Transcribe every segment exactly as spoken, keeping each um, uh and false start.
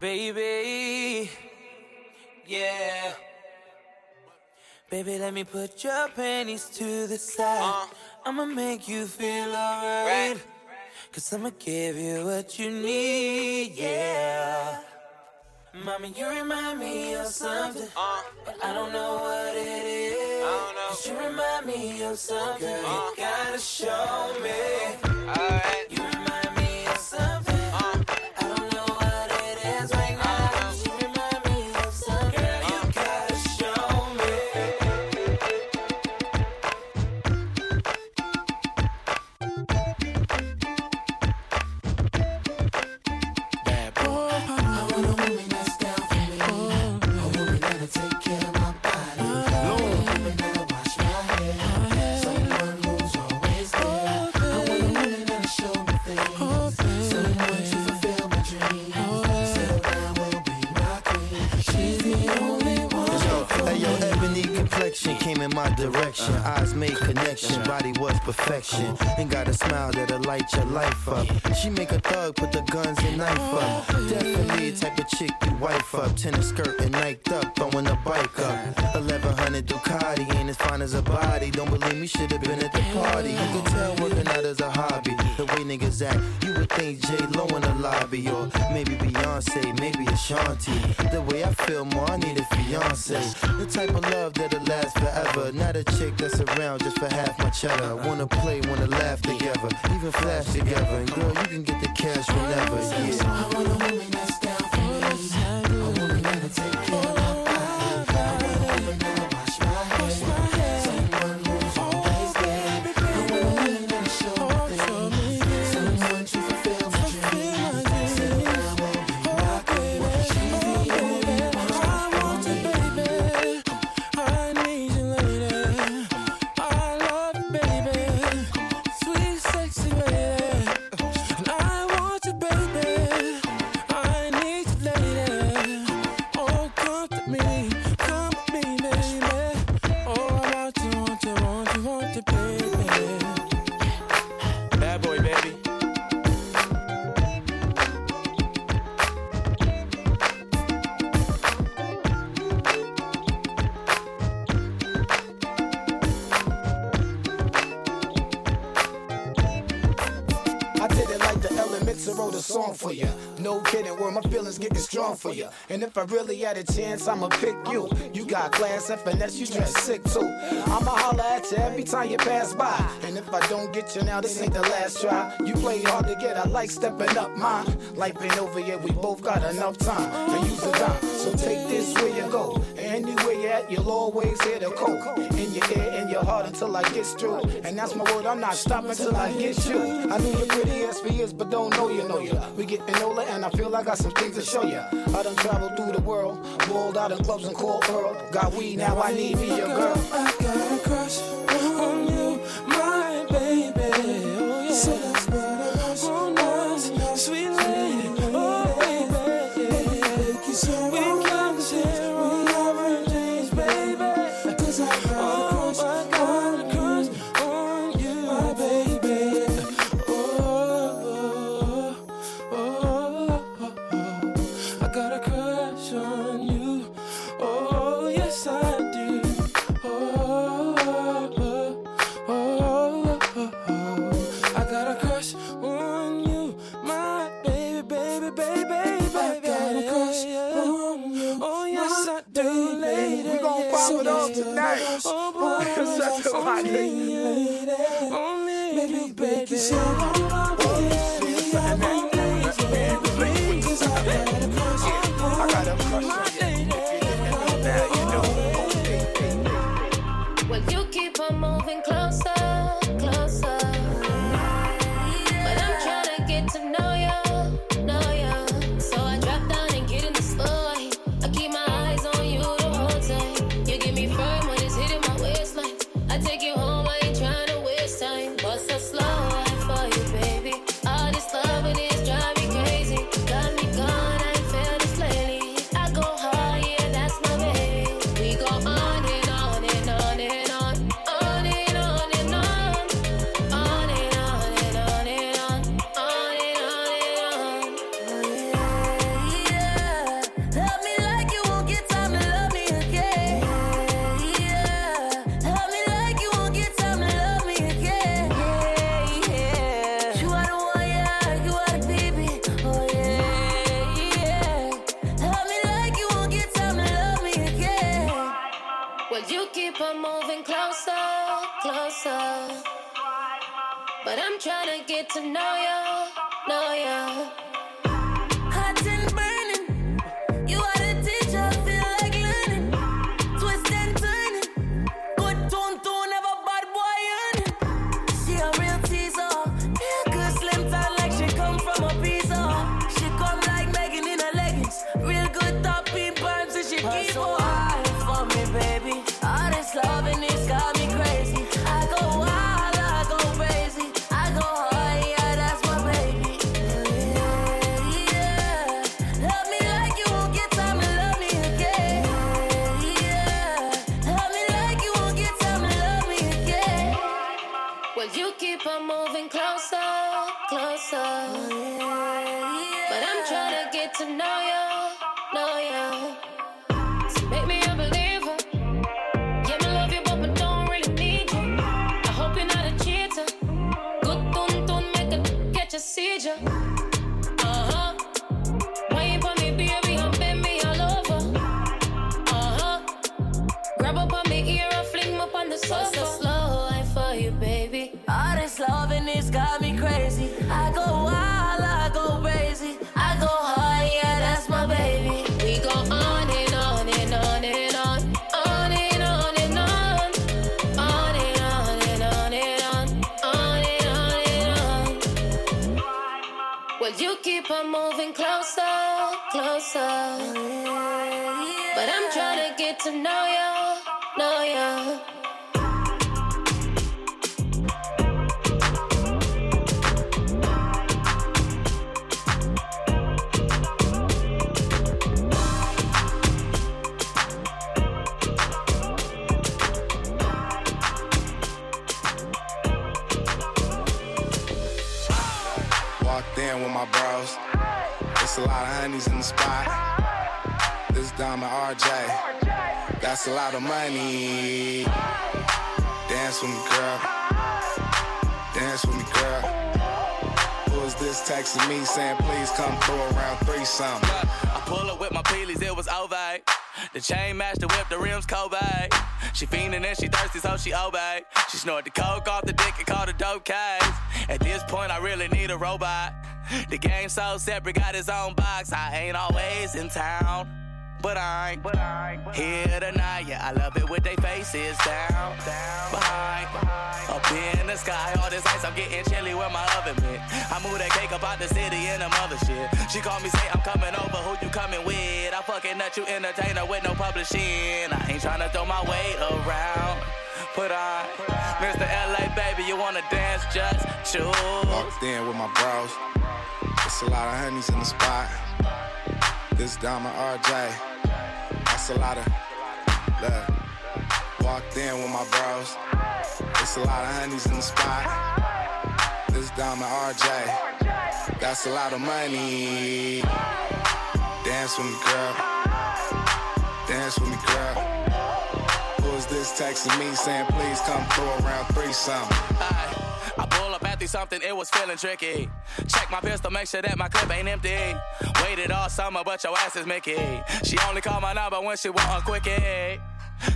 Baby, yeah. Baby, let me put your panties to the side. uh, I'ma make you feel alright, right. Cause I'ma give you what you need, yeah. Mommy, you remind me of something, uh, but I don't know what it is. Cause you remind me of something, uh, you gotta show me. Alright. You remind me of something. In my direction, eyes made connection, body was perfection, and got a smile that'll light your life up. She make a thug put the guns and knife up. Definitely type of chick you wife up, tennis skirt and niked up, throwing a bike up. eleven hundred Ducati, ain't as fine as a body. Don't believe me, should have been at the party. You can tell working out is a hobby. The way niggas act, you would think J Lo in the lobby, or maybe Beyonce, maybe Ashanti. The way I feel, more I need a fiance. The type of love that'll last forever. Not a chick that's around just for half my cheddar. Wanna play, wanna laugh together, even flash together. And girl, you can get the cash whenever, yeah. I want a woman that's down for me. I want a man to take care of my body. I want a woman that'll wash my hair. Someone who's always there. I want a woman that'll show me things. Someone to fulfill my dreams. Someone I won't be rocking. She's the only one I want to, baby. For you. And if I really had a chance, I'ma pick you. You got class and finesse, you dress sick too. I'ma holler at you every time you pass by. And if I don't get you now, this ain't the last try. You play hard to get, I like stepping up mine. Life ain't over yet, we both got enough time to use the dime. So take this where you go. Anywhere you're at, you'll always hear the coke in your ear, in your heart until I get through. And that's my word, I'm not stopping till I get you. I knew you pretty ass for years, but don't know you, know you. We getting older and I feel I got some things to show you. I done traveled through the world, balled out in clubs and called Earl. Got weed, now I need me a girl. I got a crush on you, my baby. Oh, yeah. So that's what I want, oh, sweet lady. Oh, baby, yeah. Thank you so much. Take you home, I ain't tryna waste time. What's so slow life for you, baby? but I'm tryna get to know ya, know ya. Hot and burning, you are the teacher, feel like learning. Twist and turning, good tone, tone, never bad boy yearning. She a real teaser, good slim tall like she come from a pizza. She come like Megan in her leggings, real good top in palms and she keep on. Loving it's got me crazy. I go wild, I go crazy. I go hard, yeah, that's my baby. Yeah, yeah. Love me like you won't get time to love me again. Yeah, yeah. Love me like you won't get time to love me again. Well, you keep on moving closer, closer. Yeah, yeah. But I'm trying to get to know you, know you. So make me a believer. See ya. Uh-huh. Wine for me, baby, and bend me all over. Uh-huh. Grab up on me ear and fling me up on the sofa. What's a slow wine for you, baby? All this loving it's got me crazy. I go wild, I go crazy. I go hard, yeah, that's my baby. We go on and on and on and on. On and on and on. On and on and on and on. On and on and on. Well, you keep on moving closer, closer. Yeah, yeah. But I'm trying to get to know ya, know ya. With my bros, it's a lot of honeys in the spot. This Diamond R J, that's a lot of money. Dance with me, girl. Dance with me, girl. Who is this texting me saying please come through around three something? I pull up with my peelies, it was over. The chain match, the whip, the rims Kobe. She fiendin' and she thirsty, so she obey. She snorted the coke off the dick and called the dope case. At this point, I really need a robot. The game so separate, got its own box. I ain't always in town, but I ain't, but I ain't, but here tonight. Yeah, I love it with they faces down, down, behind, behind, up in the sky. All this ice, I'm getting chilly with my oven mitt. I move that cake up out the city and them other shit. She called me, say I'm coming over, who you coming with? I fucking nut you entertainer with no publishing. I ain't tryna throw my weight around. Put on, Mister L A, baby, you wanna dance, just choose. Walked in with my bros, it's a lot of honeys in the spot. This Diamond R J, that's a lot of love. Walked in with my bros, it's a lot of honeys in the spot. This Diamond R J, that's a lot of money. Dance with me, girl. Dance with me, girl. This texting me saying please come through around three something. I, I pull up at three something, it was feeling tricky. Check my pistol, make sure that my clip ain't empty. Waited all summer, but your ass is Mickey. She only call my number when she want a quickie.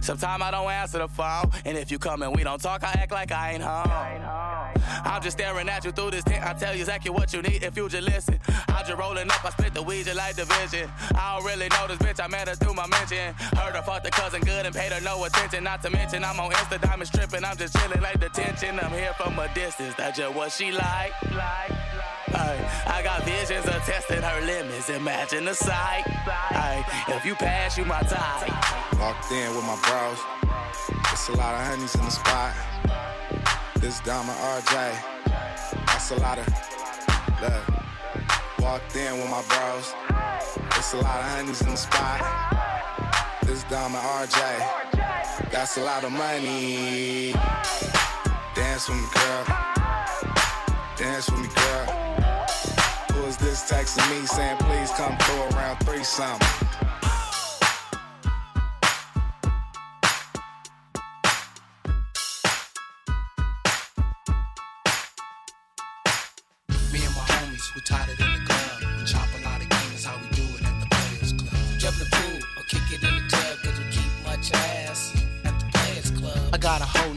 Sometimes I don't answer the phone, and if you come and we don't talk, I act like I ain't home. I ain't home. I'm just staring at you through this tent. I tell you exactly what you need if you just listen. I'm just rolling up, I split the weed just like division. I don't really know this bitch, I met her through my mention. Heard her fuck the cousin good and paid her no attention. Not to mention I'm on Insta diamond stripping, I'm just chilling like detention. I'm here from a distance, that's just what she like. Like, like. I got visions of testing her limits, imagine the sight. Like. If you pass, you my type. Walked in with my bros, it's a lot of honeys in the spot. This Diamond R J, that's a lot of love. Walked in with my bros, it's a lot of honeys in the spot. This Diamond R J, that's a lot of money. Dance with me, girl. Dance with me, girl. Who is this texting me saying please come through around three something?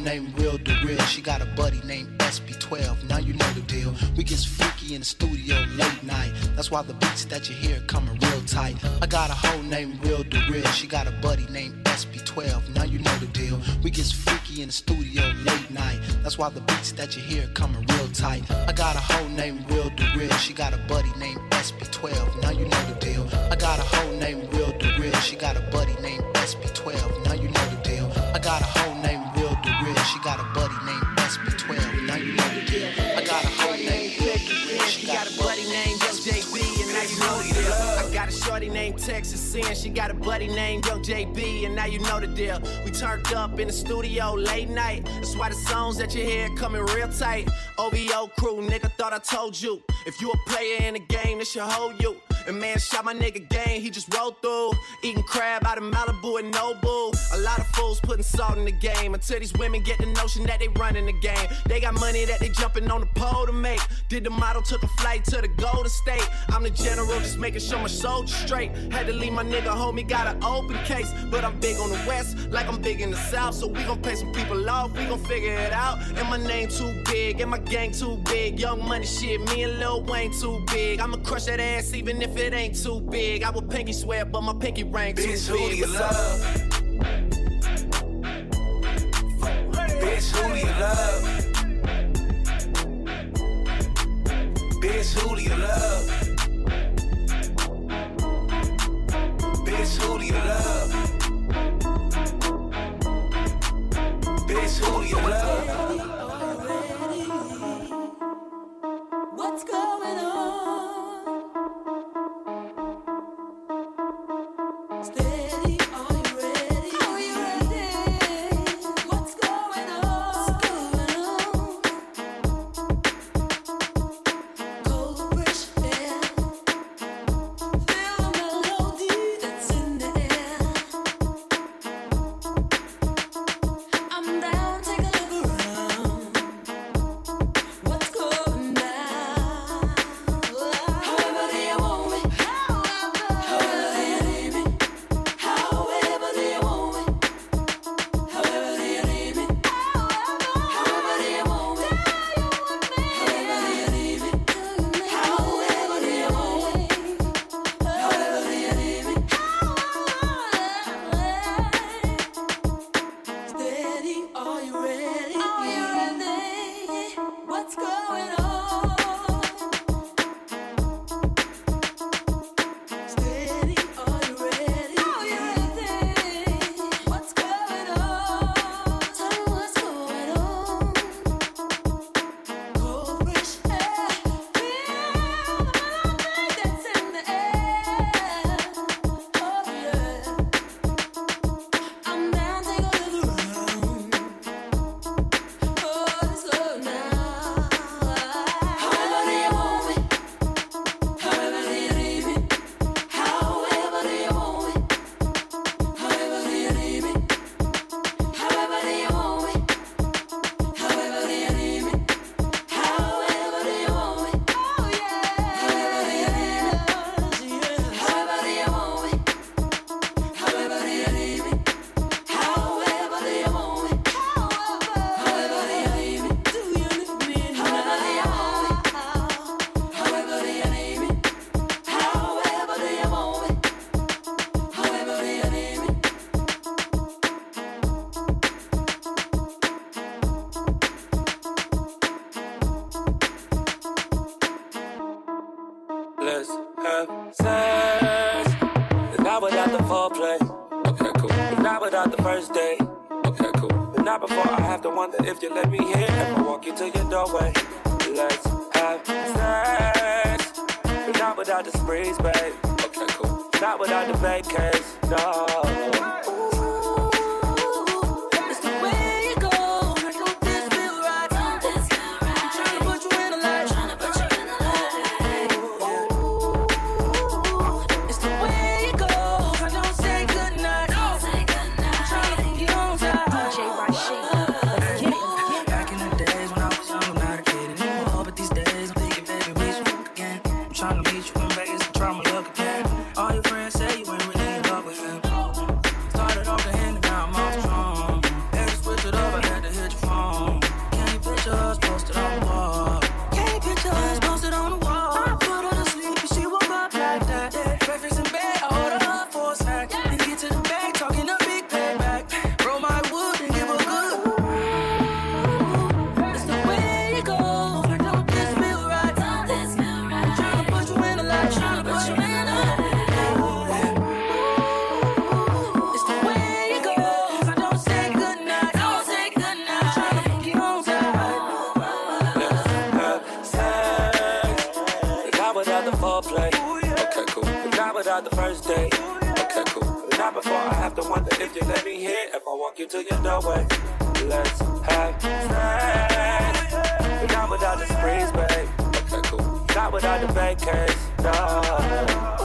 Named Real DeReal, she got a buddy named S B twelve. twelve, now you know the deal. We gets freaky in the studio late night. That's why the beats that you hear coming real tight. I got a hoe named Real DeReal. She got a buddy named S B twelve, now you know the deal. We gets freaky in the studio late night. That's why the beats that you hear coming real tight. I got a hoe named Real DeReal. She got a buddy named S B twelve, now you know the deal. I got a hoe named Real DeReal. She got a buddy named S B twelve, now you know the deal. I got a hoe named Real DeReal. She got a buddy named S B twelve, now you know the deal. I got a hoe named Real DeReal. She got a buddy named S J B, and now you know the deal. I got a shorty named Texas Sin. She got a buddy named Young J B, and now you know the deal. We turned up in the studio late night. That's why the songs that you hear coming real tight. O V O crew, nigga, thought I told you. If you a player in the game, this should hold you. And man shot my nigga game, he just rolled through. Eating crab out of Malibu and Nobu. A lot of fools putting salt in the game. Until these women get the notion that they running the game. They got money that they jumping on the pole to make. Did the model, took a flight to the Golden State. I'm the general, just making sure my soldier's straight. Had to leave my nigga home, he got an open case. But I'm big on the west, like I'm big in the south. So we gon' pay some people off, we gon' figure it out. And my name too big, and my gang too big. Young Money shit, me and Lil Wayne too big. I'ma crush that ass even if it ain't too big. I would pinky swear, but my pinky ring too big. Bitch, who do you love? Bitch, who do you love? Bitch, who do you love? Bitch, who do you love? Bitch, who do you love? What's going on? Just posted on the wall. I'ma die the first day. Okay, cool. Not before I have to wonder if you let me here. If I walk you to your doorway, let's have sex. Not without the sprees, babe. Okay, cool. Not without the vacays, no.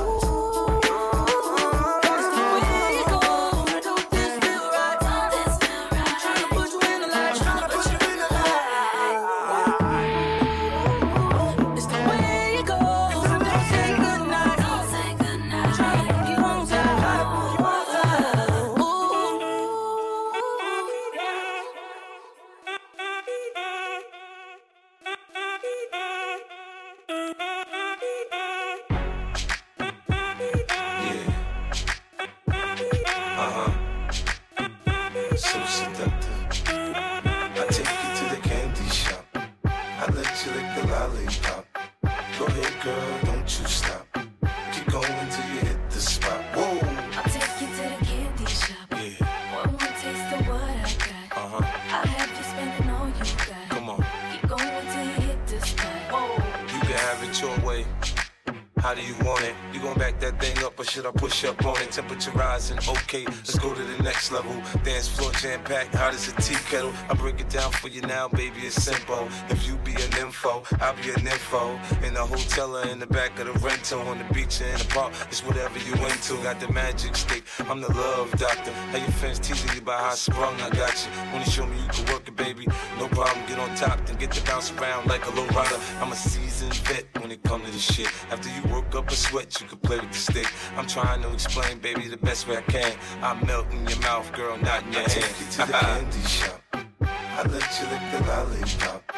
Should I push up on it? Temperature rising, okay, let's go to the next level. Dance floor jam-packed, hot as a tea kettle. I break it down for you now, baby, it's simple. If you be an info, I'll be an info. In the hotel or in the back of the rental, on the beach or in the park, it's whatever you into. Got the magic stick, I'm the love doctor. How your friends teasing you about how sprung I got you. Wanna show me you can work it, baby? No problem, get on top, then get to bounce around like a low rider. I'm a seasoned vet when it comes to this shit. After you work up a sweat, you can play with the stick. I'm trying to explain, baby, the best way I can. I melt in your mouth, girl, not in your I hand. I take you to the candy shop. I let you lick the lollipop.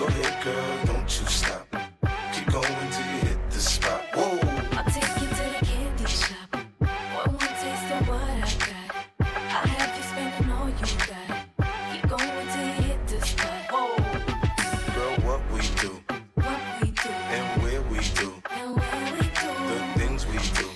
Go ahead, girl, don't you stop. Keep going till you hit the spot. Whoa. I take you to the candy shop. One more taste of what I got. I have you spending all you got. Keep going till you hit the spot. Whoa. Girl, what we do? What we do? And where we do? And where we do? The things we do.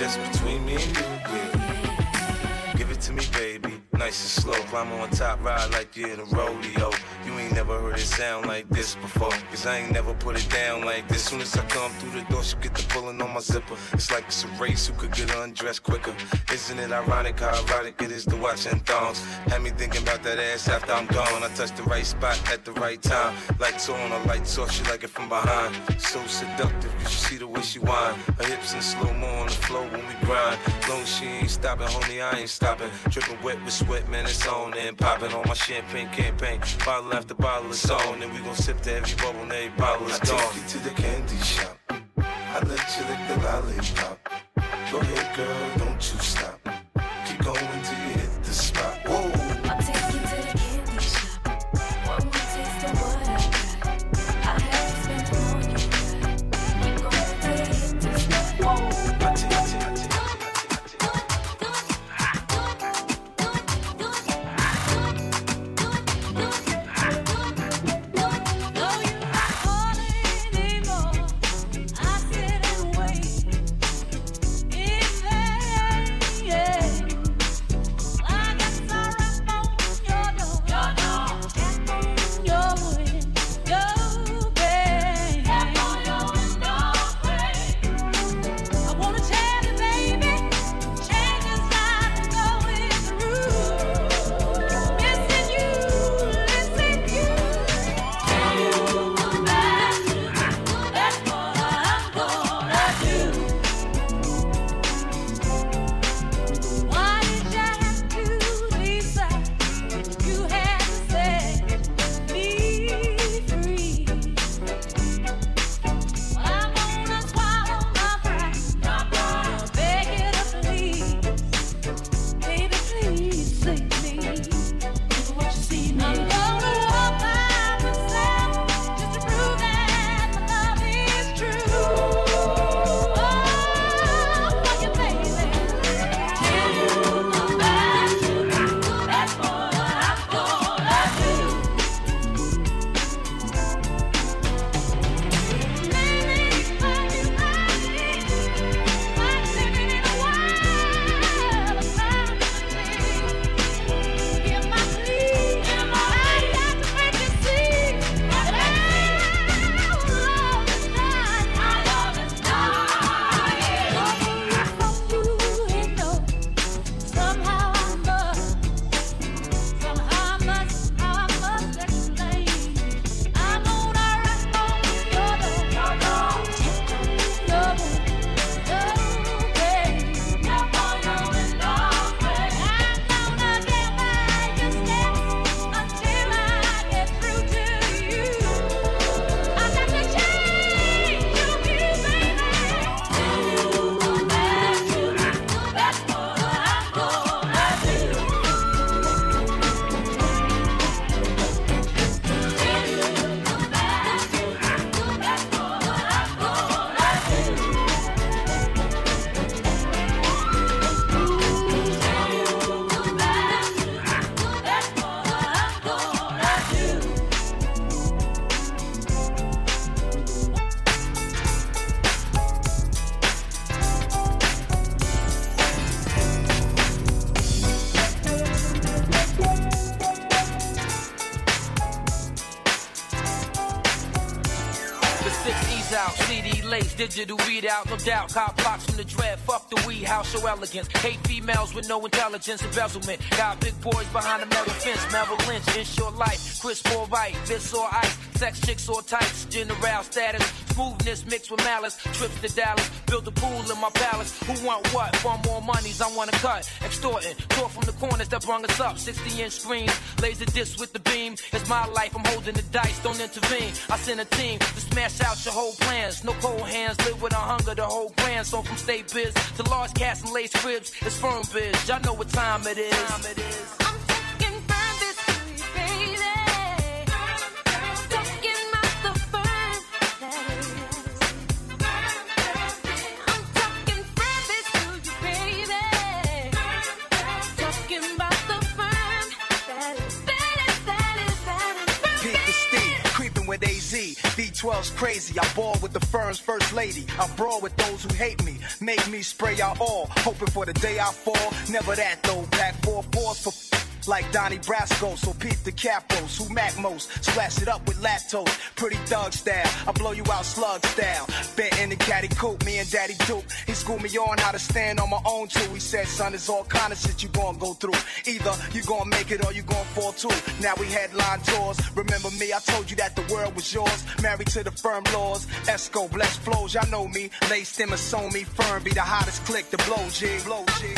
Just between me and you, yeah. Give it to me, baby, nice and slow. Climb on top, ride like you're in a rodeo. You ain't never heard it sound like this before, cause I ain't never put it down like this. Soon as I come through the door, she get the pulling on my zipper. It's like it's a race who could get undressed quicker. Isn't it ironic how erotic it is to watch in thongs? Had me thinking about that ass after I'm gone. I touch the right spot at the right time. Lights on, a lights off, she like it from behind. So seductive, you should see the way she whine. Her hips in slow-mo on the floor when we grind. Long as she ain't stopping, homie, I ain't stopping. Dripping wet with sweat, man, it's on and popping on my champagne campaign. Bottle after bottle is on, and we gon' sip to every bubble and every bottle is gone. I take you to the candy shop. I let you lick the lollipop. Go ahead, girl, don't you stop. Keep going till you hit the spot. Whoa. I take you to the candy shop. One more taste of what I got. I have spent all you got. Keep going till you hit the spot. Whoa. I take you to the candy shop. Yeah. digital readout, no doubt. Cop blocks from the dread, fuck the weed, house show elegance. Hate females with no intelligence, embezzlement. Got big boys behind a metal fence, Merrill Lynch, it's your life. Chris Paul Wright, this or ice, sex chicks or tights, general status, smoothness mixed with malice. Trips to Dallas, build a pool in my palace. Who want what? Far more monies, I wanna cut. Extorting, tore from the corners that brung us up. sixty inch screens, laser disc with the beam. It's my life, I'm holding the dice, don't intervene. I send a team to smash out your whole plans. No cold hands, live with a hunger, the whole grand. So from state biz to large cast and lace cribs, it's firm biz. Y'all know what time it is. Time it is. I'm taking firm this week, baby. D twelve's crazy, I ball with the firm's first lady. I brawl with those who hate me, make me spray y'all all. Hoping for the day I fall, never that though. Back four fours for like Donnie Brasco, so peep the capos who mac most. Splash it up with lactose, pretty thug style. I blow you out slug style. Bent in the caddy coupe, me and Daddy Duke. He schooled me on how to stand on my own too. He said, son, there's all kind of shit you gonna go through. Either you gonna make it or you gonna fall too. Now we headline tours. Remember me, I told you that the world was yours. Married to the firm laws. Esco, blessed flows, y'all know me. Laced them and sewn me firm. Be the hottest click, the blow G. Blow G.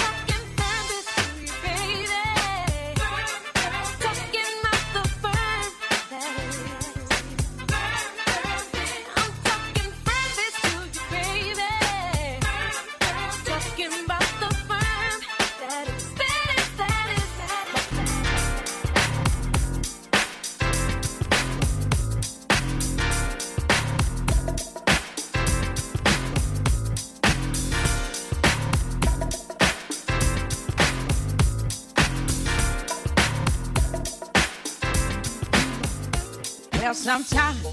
Sometimes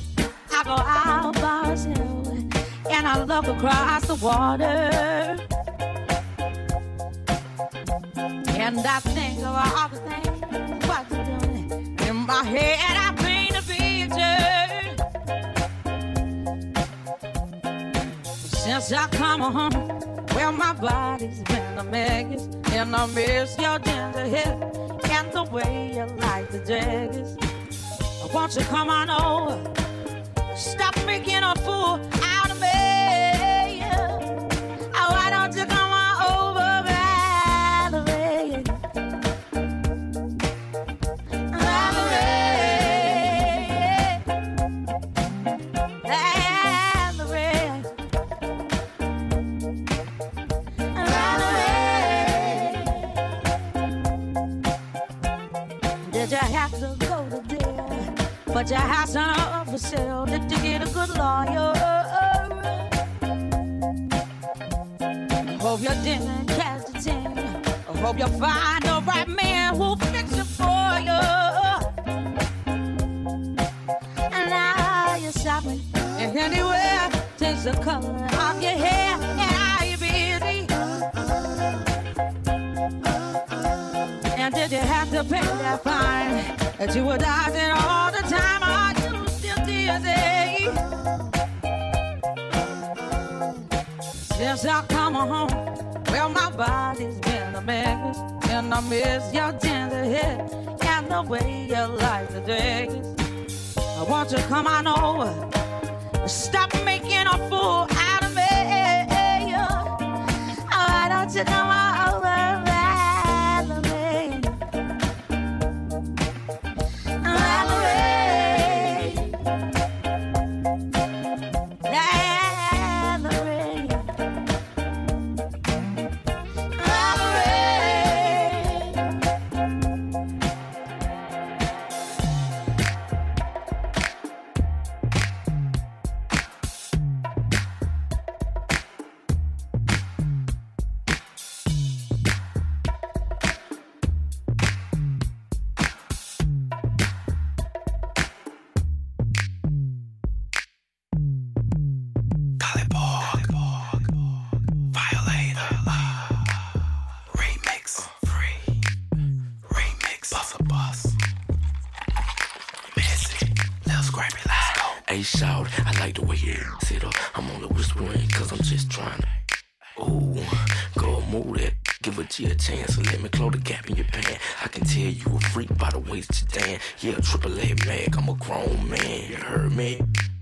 I go out bars and I look across the water, and I think of all the things what you're doing. In my head I paint a picture. Since I come home, well my body's been a mess, and I miss your tender hip and the way you like the daggers. Won't you come on over? Stop making a fool out of me. Oh, why don't you come on over, by the way? By the way. By the way. By the way. Did you have to go today? But your house ain't up for sale. Did you get a good lawyer? Hope you didn't catch the team. Hope you find the right man who'll fix it for you. And now you're shopping and anywhere, takes the color of your hair. And how you busy? And did you have to pay that fine that you were dodging all the time? Are you still dizzy? Since I come home, well, my body's been a mess, and I miss your tender head and the way you like the daggers. I want you to come on over. Stop making a fool out of me. Oh, why don't you come on over? Hey, shout, I like the way you sit up. I'm on the whispering, cause I'm just trying to. Ooh, go move that. Give a G a chance and let me close the gap in your pants. I can tell you a freak by the waist you dance. Yeah, triple A mag, I'm a grown man. You heard me?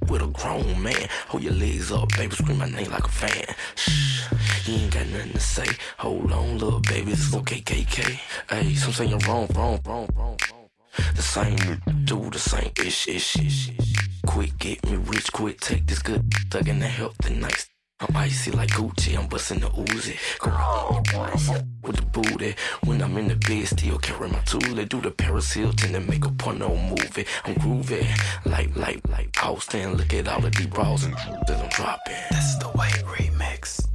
With a grown man. Hold your legs up, baby, scream my name like a fan. Shh, you ain't got nothing to say. Hold on, little baby, this is okay, K K. Ayy, some say you're wrong, wrong, wrong, wrong, wrong. The same do the same ish, ish, ish, ish. Quick, get me rich, quick, take this good thug and the help the nice. I'm icy like Gucci, I'm bustin' the Uzi. Girl, with the booty. When I'm in the bed, still carry my toolie. Do the Paris Hilton and make a porno movie. I'm groovy, like, like, like Austin. Look at all of these bras and that I'm dropping. That's the way remix.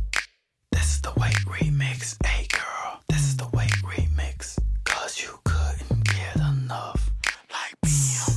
That's the way remix. Hey girl, that's the way remix. Cause you couldn't get enough. Like B M.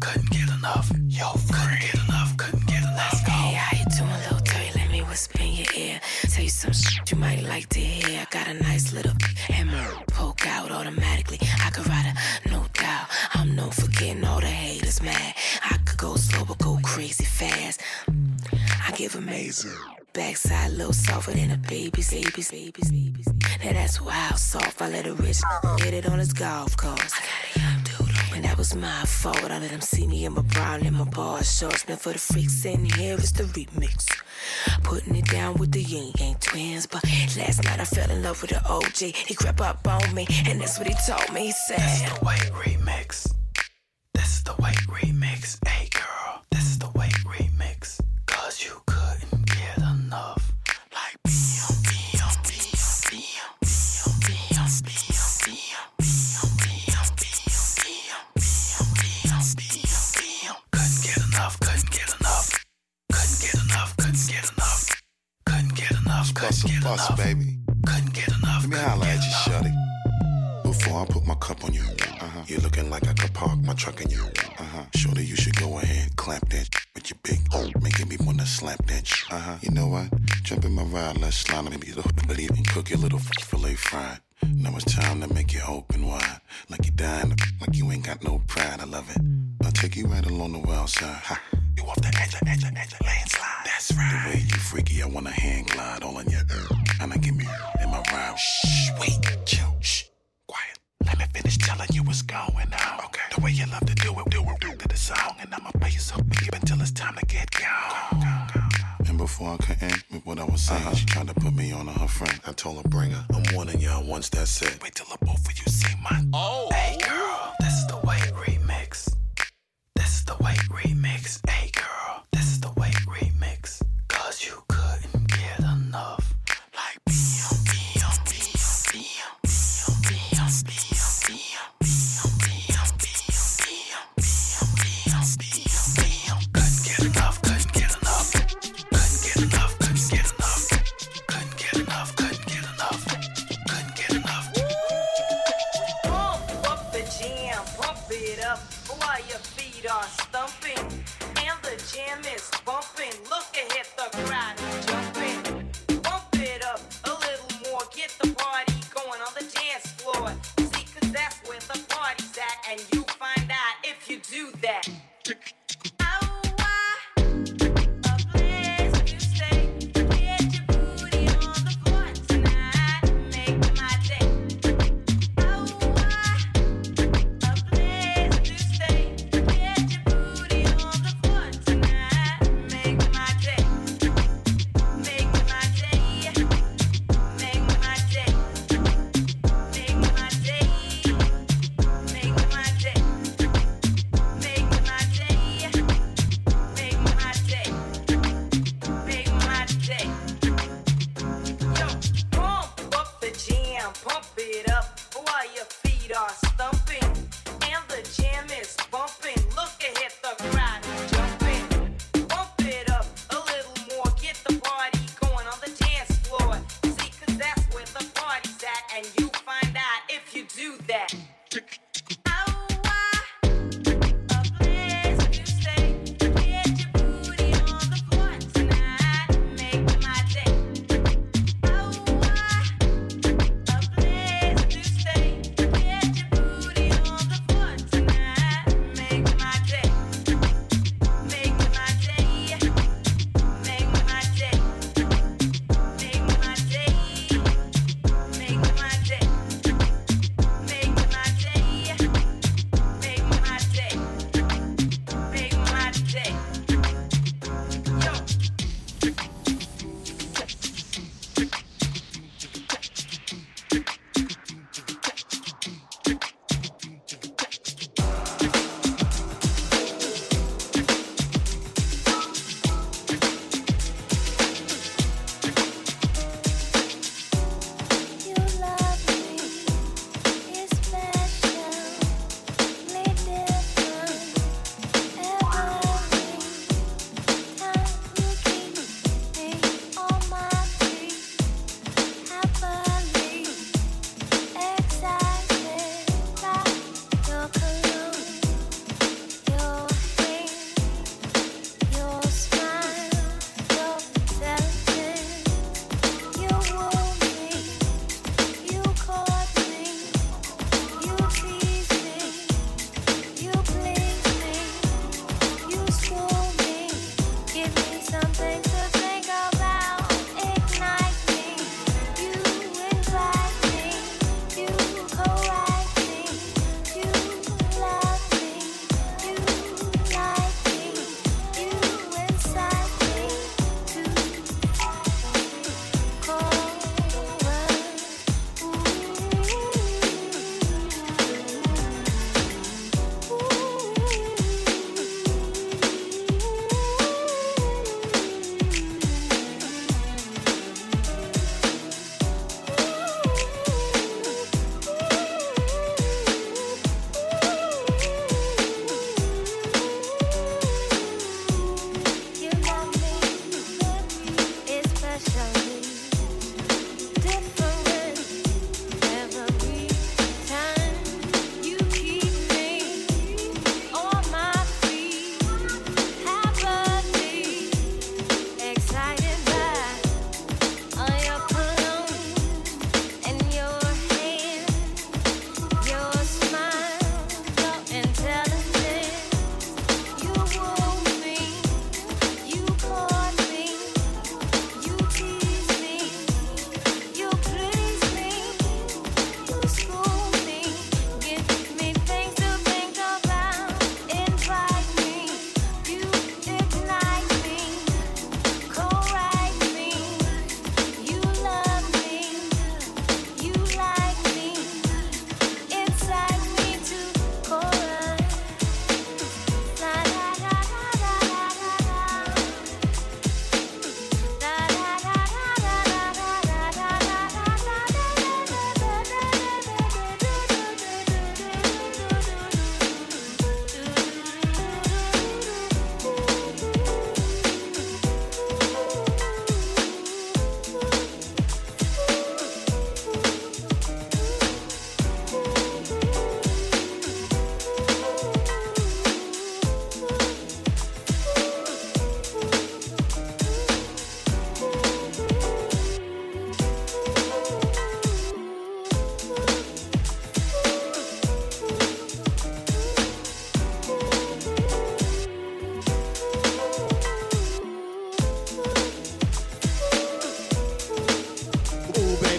Couldn't get enough. Yo, couldn't get enough. Couldn't get enough. Hey, how you doing, little dirty? Let me whisper in your ear. Tell you some shit you might like to hear. I got a nice little hammer poke out automatically. I could ride a no doubt. I'm known for getting all the haters mad. I could go slow but go crazy fast. I give amazing. Backside a little softer than a baby's, baby's, baby's, baby's. Now that's wild soft. I let a rich hit it on his golf course. I got a young dude. And that was my fault. I let them see me in my brown and my bar shorts. Now for the freaks in here, it's the remix. Putting it down with the Yin Yang Twins. But last night I fell in love with the O G. He crept up on me, and that's what he told me. He said, that's the way remix. That's the way remix. Hey girl, that's the way remix. Cause you couldn't get enough. Like B M. Bust a bus, baby. Couldn't get enough. Let me holler at you, shawty. Before I put my cup on you, uh-huh. You're looking like I could park my truck in you. Uh-huh. Shorty, you should go ahead and clap that with your big hole, making me wanna slap that. Uh-huh. You know what? Jump in my ride, let's slide them. Maybe let even cook your little filet fried. Now it's time to make you open wide, like you dying, like you ain't got no pride. I love it. I'll take you right along the wild side. Ha. You off the edge, edge, edge, landslide. That's right. The way you freaky, I want a hand glide all on your ear. And I give me in my rhyme. Shh, wait, chill, shh, quiet. Let me finish telling you what's going on. Okay. The way you love to do it, do it, do it to the song. And I'ma play you so big until it's time to get gone. Go, go, go. And before I could end with what I was saying, uh-huh. She tried to put me on to her friend. I told her, bring her. I'm warning y'all once that's it. Wait till the both of you see mine. Oh. Hey, girl, that's the way remix. That's the way remix. Hey, girl, that's the way remix. Cause you couldn't get enough. Like B M, B M, B M, B M, B M, B M, B M, B M, B M, B M. Couldn't get enough, couldn't get enough. Couldn't get enough, couldn't get enough. Couldn't get enough, couldn't get enough. Couldn't get enough. Pump up the jam, pump it up. While your feet are stumping and the jam is bumping, look ahead, the crowd jumping. Bump it up a little more, get the party going on the dance floor. See, cause that's where the party's at, and you find out if you do that. Thank you.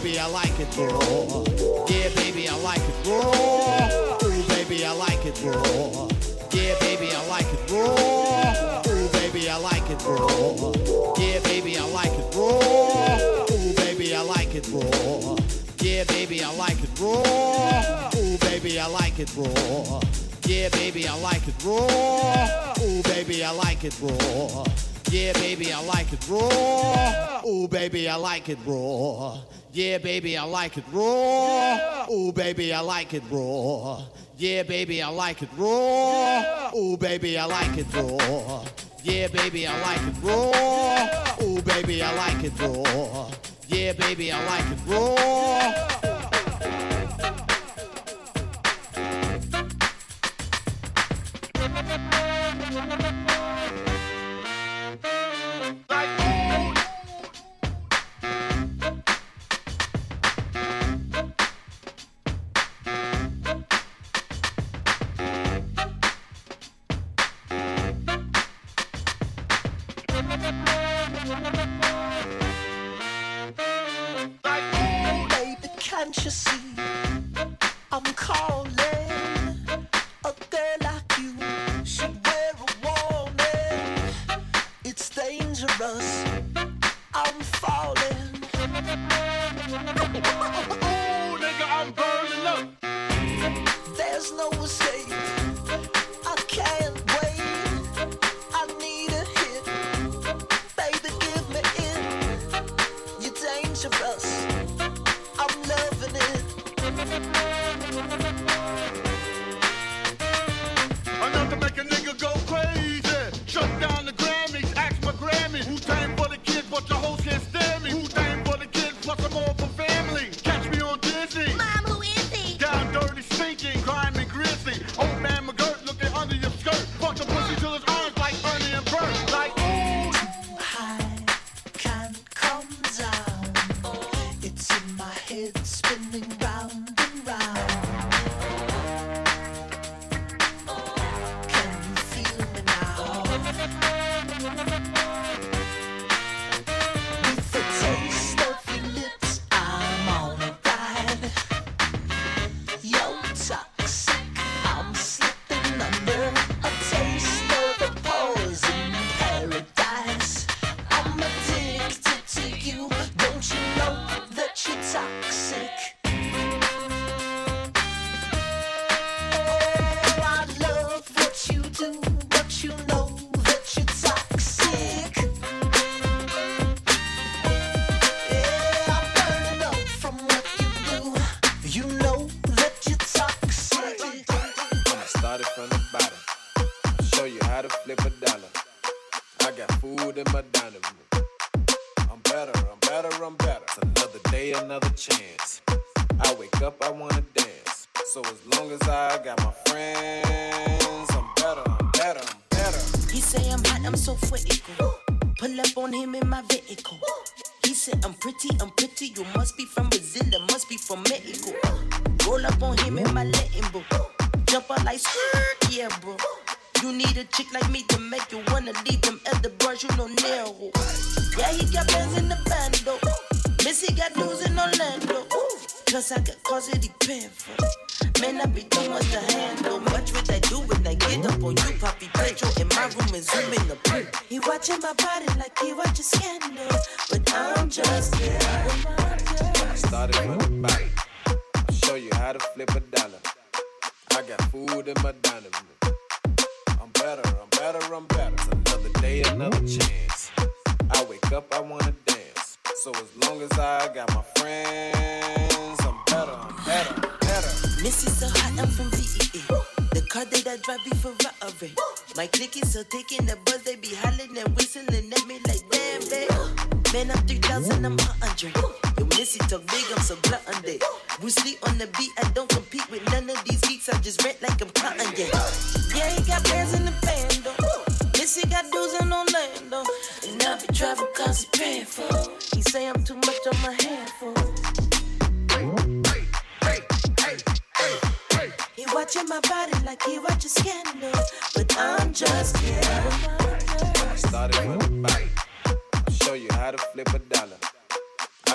baby, I like it raw. Yeah, baby, I like it raw. Ooh, baby, I like it raw. Yeah, baby, I like it raw. Ooh, baby, I like it raw. Yeah, baby, I like it raw. Ooh, baby, I like it raw. Yeah, baby, I like it raw. Ooh, baby, I like it raw. Yeah, baby, I like it raw. Ooh, baby, I like it raw. Yeah, baby, I like it raw. Ooh, baby, I like it raw. Yeah, baby, I like it raw. Ooh, baby, I like it raw. Yeah, baby, I like it raw. Ooh, baby, I like it raw. Yeah, baby, I like it raw. Ooh, baby, I like it raw. Yeah, baby, I like it raw.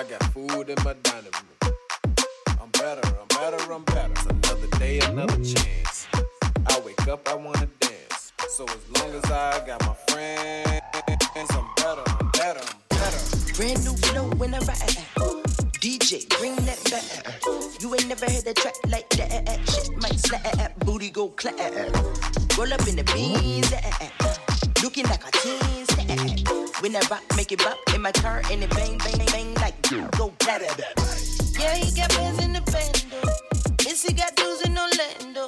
I got food in my dining room. I'm better, I'm better, I'm better. It's another day, another chance. I wake up, I wanna dance. So as long as I got my friends, I'm better, I'm better, I'm better. Brand new flow when I ride. D J, bring that back. You ain't never heard a track like that. Shit might slap, booty go clap. Roll up in the beans, looking like a teen snack. When I rock, make it bop in my car, and it bang, bang, bang like go clap. Yeah, he got bands in the bando. Missy got dudes in Orlando.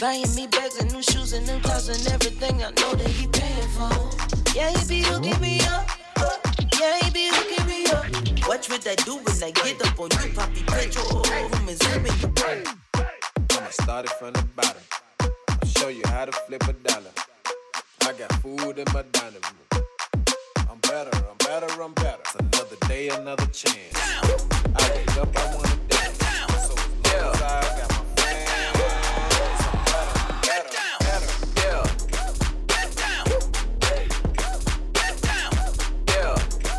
Buying me bags and new shoes and new clothes and everything. I know that he paying for. Yeah, he be hooking me up. Yeah, he be hooking me up. Watch what I do when I get up on you, Poppy Petro. Room is ripping your brain. I'ma start it from the bottom. I'll show you how to flip a dollar. I got food in my dining room. I'm better, I'm better, I'm better. It's another day, another chance. I wake up, I wanna dance. So as long as I got my friends, I'm better, better, better, yeah.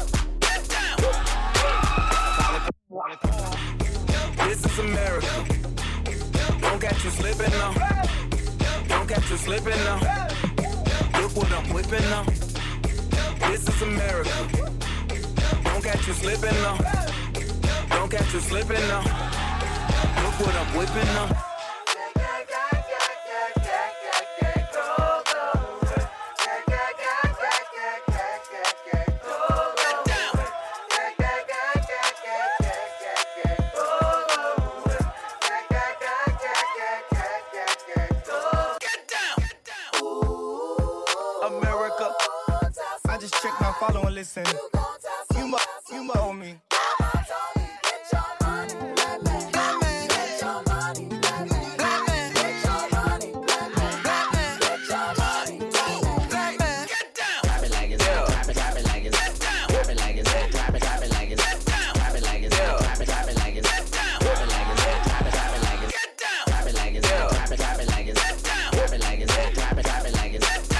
This is America. Don't catch you slipping now. Don't catch you slipping now. Look what I'm whipping now. This is America. Don't catch you slipping now. Don't catch you slipping now. Look what I'm whipping now. Listen, you must, you must owe me. Mama told me, get your money, black man. Black man, get your money, black man. Black man, get your money, black man. Black man, get your money, black man. Get down. Drop it like it's hot. Drop it, drop it like it's hot. Drop it like it's hot. Drop it, drop it like it's hot. Drop it like it's hot. Drop it, drop it like it's hot. Drop it like it's hot. Drop it, drop it like it's hot. Drop it like it's hot. Drop it, drop it like it's hot. Drop it like it's hot. Drop it, drop it like it's hot. Drop it like it's hot. Drop it, drop it like it's hot.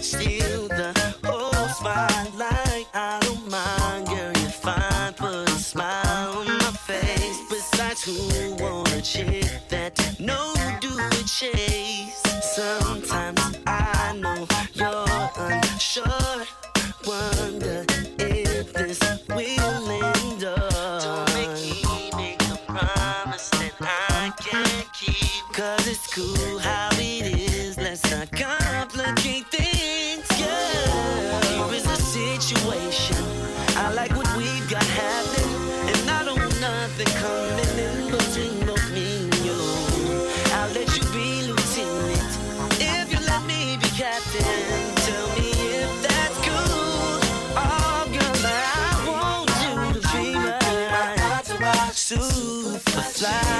Still the whole spot. cool how it is. Let's not complicate things, girl. Here is the situation. I like what we've got happening, and I don't want nothing coming in between both me and you. I'll let you be lieutenant if you let me be captain. Tell me if that's cool. Oh, girl, I want you to be my superfly.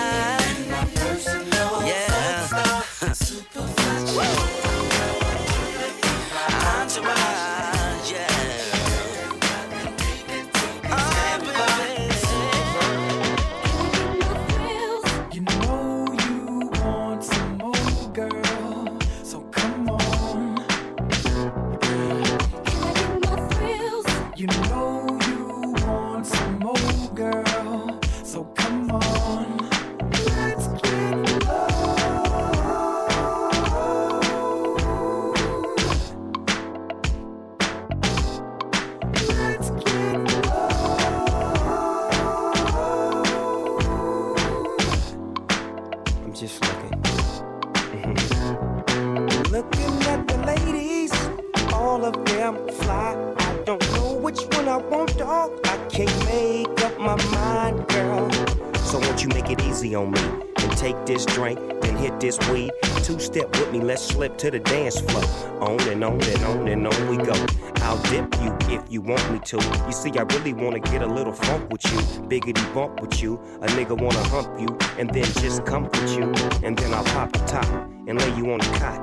Slip to the dance floor. On and on and on and on we go. I'll dip you if you want me to. You see, I really wanna get a little funk with you, biggity bump with you. A nigga wanna hump you and then just comfort you, and then I'll pop the top and lay you on the cot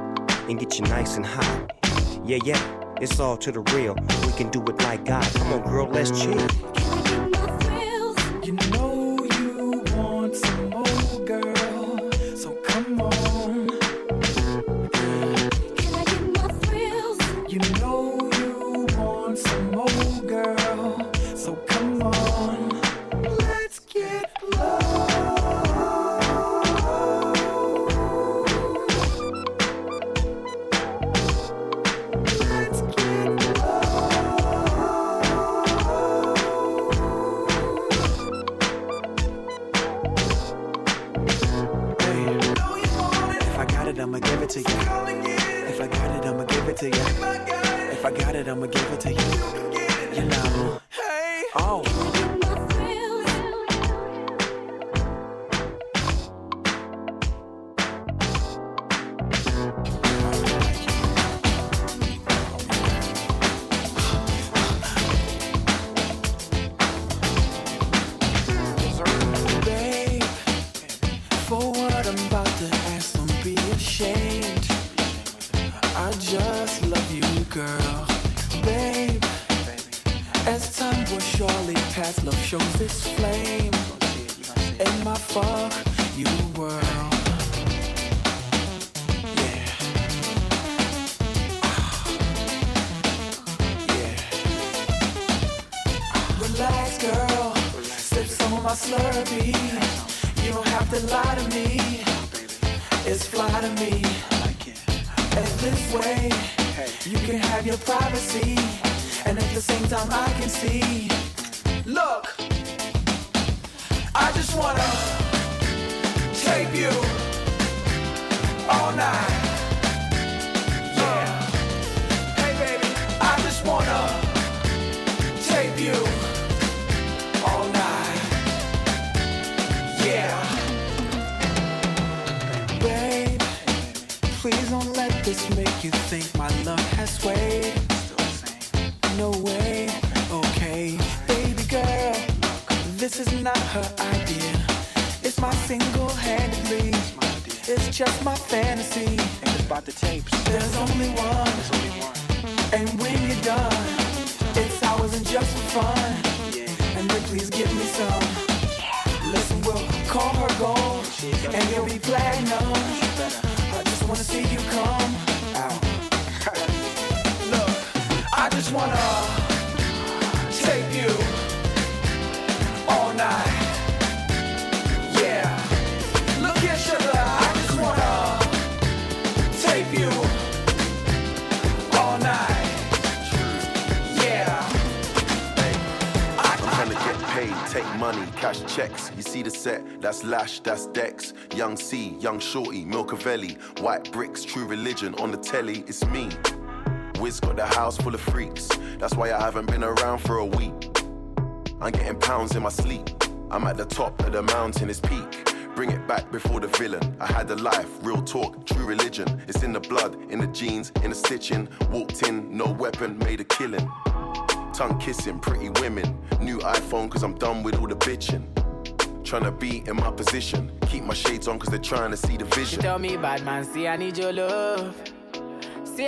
and get you nice and hot. Yeah, yeah, it's all to the real. We can do it like God. Come on, girl, let's chill. Hey. Take money, cash checks, you see the set, that's Lash, that's Dex. Young C, Young Shorty, Milcavelli, White Bricks, True Religion, on the telly, it's me. Wiz got the house full of freaks, that's why I haven't been around for a week. I'm getting pounds in my sleep, I'm at the top of the mountain, it's peak. Bring it back before the villain. I had a life, real talk, True Religion. It's in the blood, in the jeans, in the stitching. Walked in, no weapon, made a killing. Tongue kissing, pretty women. New iPhone, cause I'm done with all the bitching. Tryna be in my position. Keep my shades on, cause they're trying to see the vision. She tell me, bad man, see I need your love. See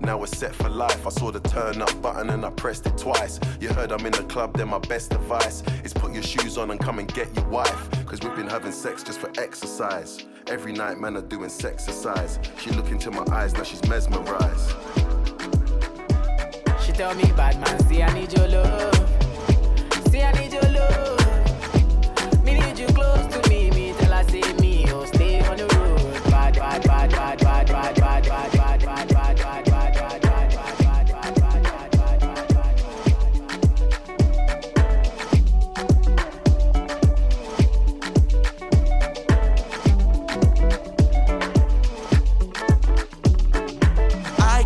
Now it's set for life, I saw the turn up button and I pressed it twice. You heard I'm in the club, then my best advice is put your shoes on and come and get your wife. Cause we've been having sex just for exercise. Every night man are doing sexercise. She look into my eyes, now she's mesmerized. She tell me, bad man, see I need your love. See I need your love. Me need you close to me, me tell her see me, oh stay on the road. Bad, bad, bad, bad, bad, bad, bad, bad, bad, bad, bad, bad, bad.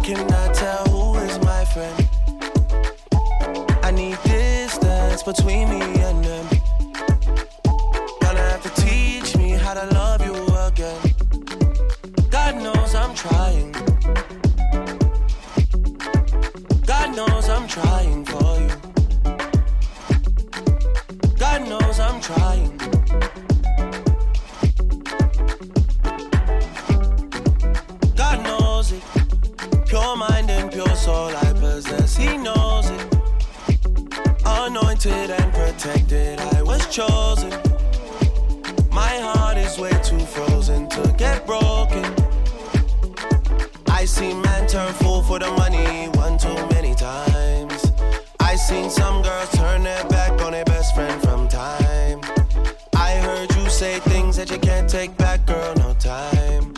Cannot tell who is my friend. I need distance between me and them. Gonna have to teach me how to love you again. God knows I'm trying. God knows I'm trying for you. God knows I'm trying. God knows it. Pure mind and pure soul I possess, he knows it. Anointed and protected, I was chosen. My heart is way too frozen to get broken. I seen man turn fool for the money one too many times. I seen some girls turn their back on their best friend from time. I heard you say things that you can't take back, girl, no time.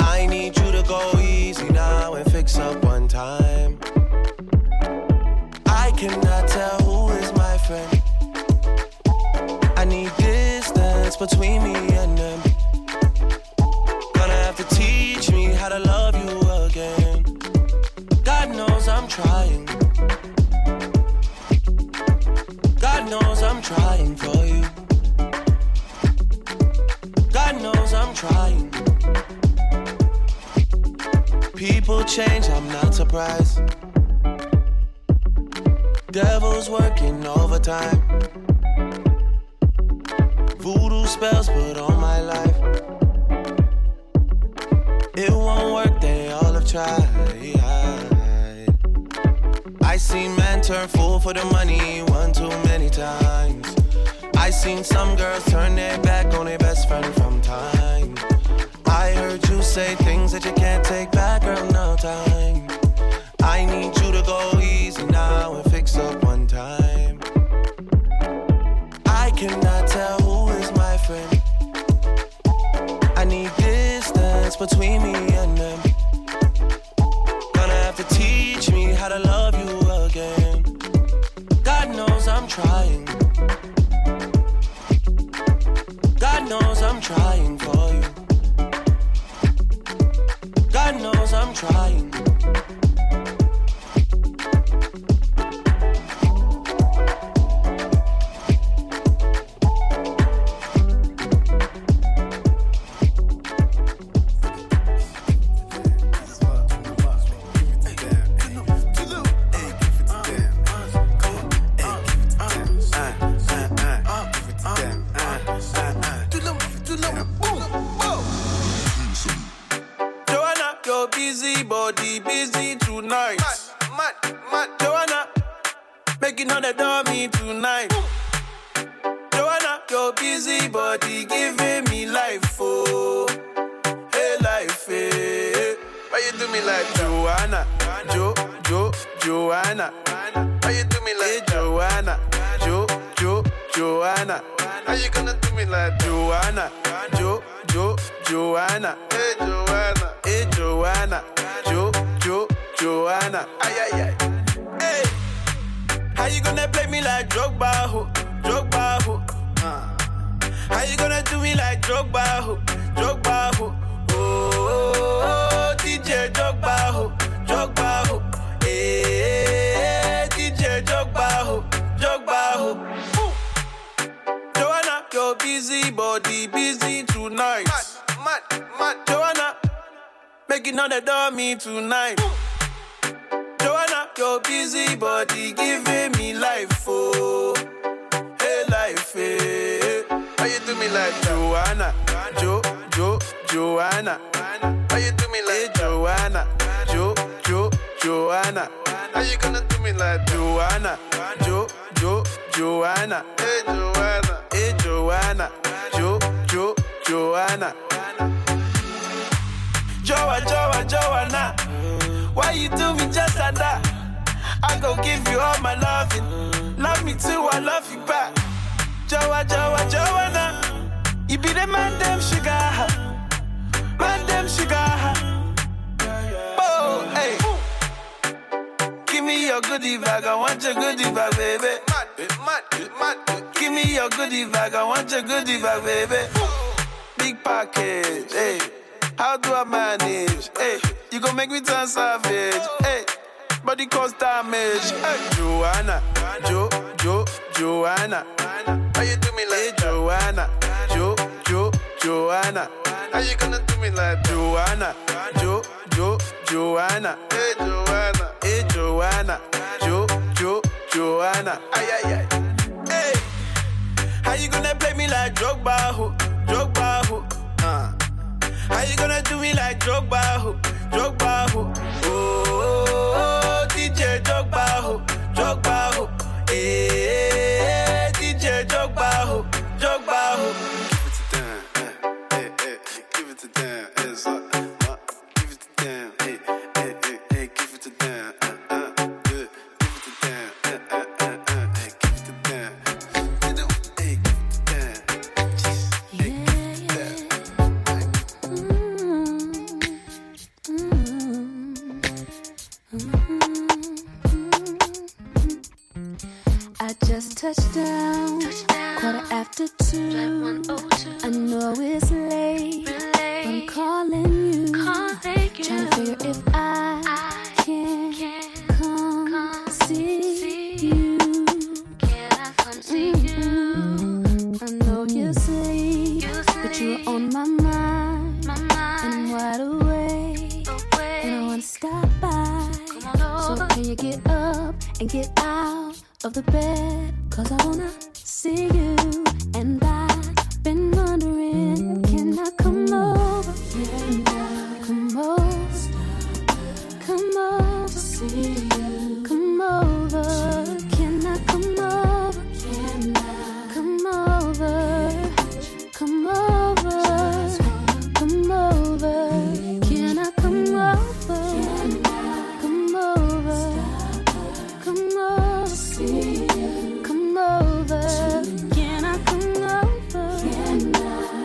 I need you to go easy now and fix up one time. I cannot tell who is my friend. I need distance between me and them. Gonna have to teach me how to love you again. God knows I'm trying. God knows I'm trying for you. God knows I'm trying. People change, I'm not surprised. Devils working overtime. Voodoo spells put on my life. It won't work, they all have tried. I seen men turn fool for the money one too many times. I seen some girls turn their back on their best friend from time. I heard you say things that you can't take back, girl, no time. I need you to go easy now and fix up one time. I cannot tell who is my friend. I need distance between me and them. Gonna have to teach me how to love you again. God knows I'm trying. God knows I'm trying for you. God knows I'm trying. Busy body giving me life, oh, hey life. like Joanna, Jo, Jo, Joanna, hey Joanna, hey Joanna, Jo, Jo, Joanna, ay ay ay. Hey, how you gonna play me like Drogba ho, Drogba ho? Uh. How you gonna do me like Drogba ho, Drogba ho? Oh, oh, oh, D J Drogba ho, Drogba ho, hey, D J Drogba ho, Drogba ho. Your busy body, busy tonight. Mad, mad, mad. Joanna, make it not a dummy tonight. Ooh. Joanna, your busy body giving me life, oh, hey life, hey. How you do me like Joanna, Jo, Jo, Joanna? How you do me like hey, Joanna, Jo, Jo, Joanna? How you gonna do me like Joanna, Jo, Jo, Joanna? Hey Joanna. Hey Joanna, Jo, Jo, Joanna. Joa, Joa, Joanna. Why you do me just like that? I go give you all my loving. Love me too, I love you back. Joa, Joa, Joanna. You be the man, damn sugar. Man, damn sugar. Oh, hey. Give me your goodie bag, I want your goodie bag, baby. Mad, mad, mad. Give me your goodie bag, I want your goodie bag, baby. Big package, hey. How do I manage, hey? You gon' make me turn savage, hey. Body cause damage, hey. Joanna, Jo, Jo, Joanna. How you do me like hey, Joanna, Jo, Jo, Joanna? How you gonna do me like Joanna, Jo, Jo, Joanna? Hey Joanna, hey Joanna, Jo, Jo, Joanna. Ay ay ay. Hey, how you gonna play me like Drogba ho, Drogba ho? Uh. How you gonna do me like Drogba ho, Drogba ho? Oh, oh, oh, D J Drogba ho, Drogba ho. Hey, D J Drogba ho, Drogba ho. Touchdown, touchdown, quarter after two, I know it's late, late. I'm calling you, calling you, trying to figure if I, I can, can come, come see, see you, can I come see mm-hmm. you, I know you sleep, you sleep, but you're on my mind, my mind. And wide awake, away. And I want to stop by, so can you get up and get out of the bed? Cause I wanna see you, and I've been wondering, can I come over? Yeah, come over, come over, see you, come over, can I come over? Can I come over, come over, come over, can I come over? Come over, come over, see you. Can I come over? Can I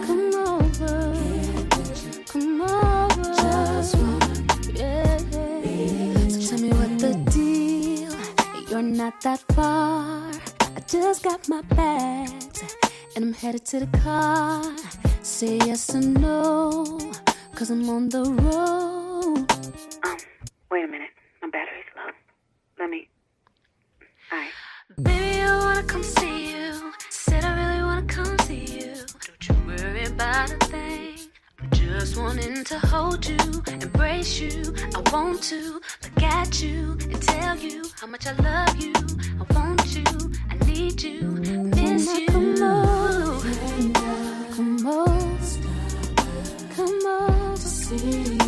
come over? Come over. Just wanna yeah. So tell me what the deal. You're not that far. I just got my bags and I'm headed to the car. Say yes or no, cause I'm on the road. Um, wait a minute. My battery's low. Let me. All right. Baby, I wanna come see you. Said I really wanna come see you. Don't you worry about a thing. I'm just wanting to hold you, embrace you. I want to look at you and tell you how much I love you. I want you, I need you, I miss you. Come on, come on, come on to see you.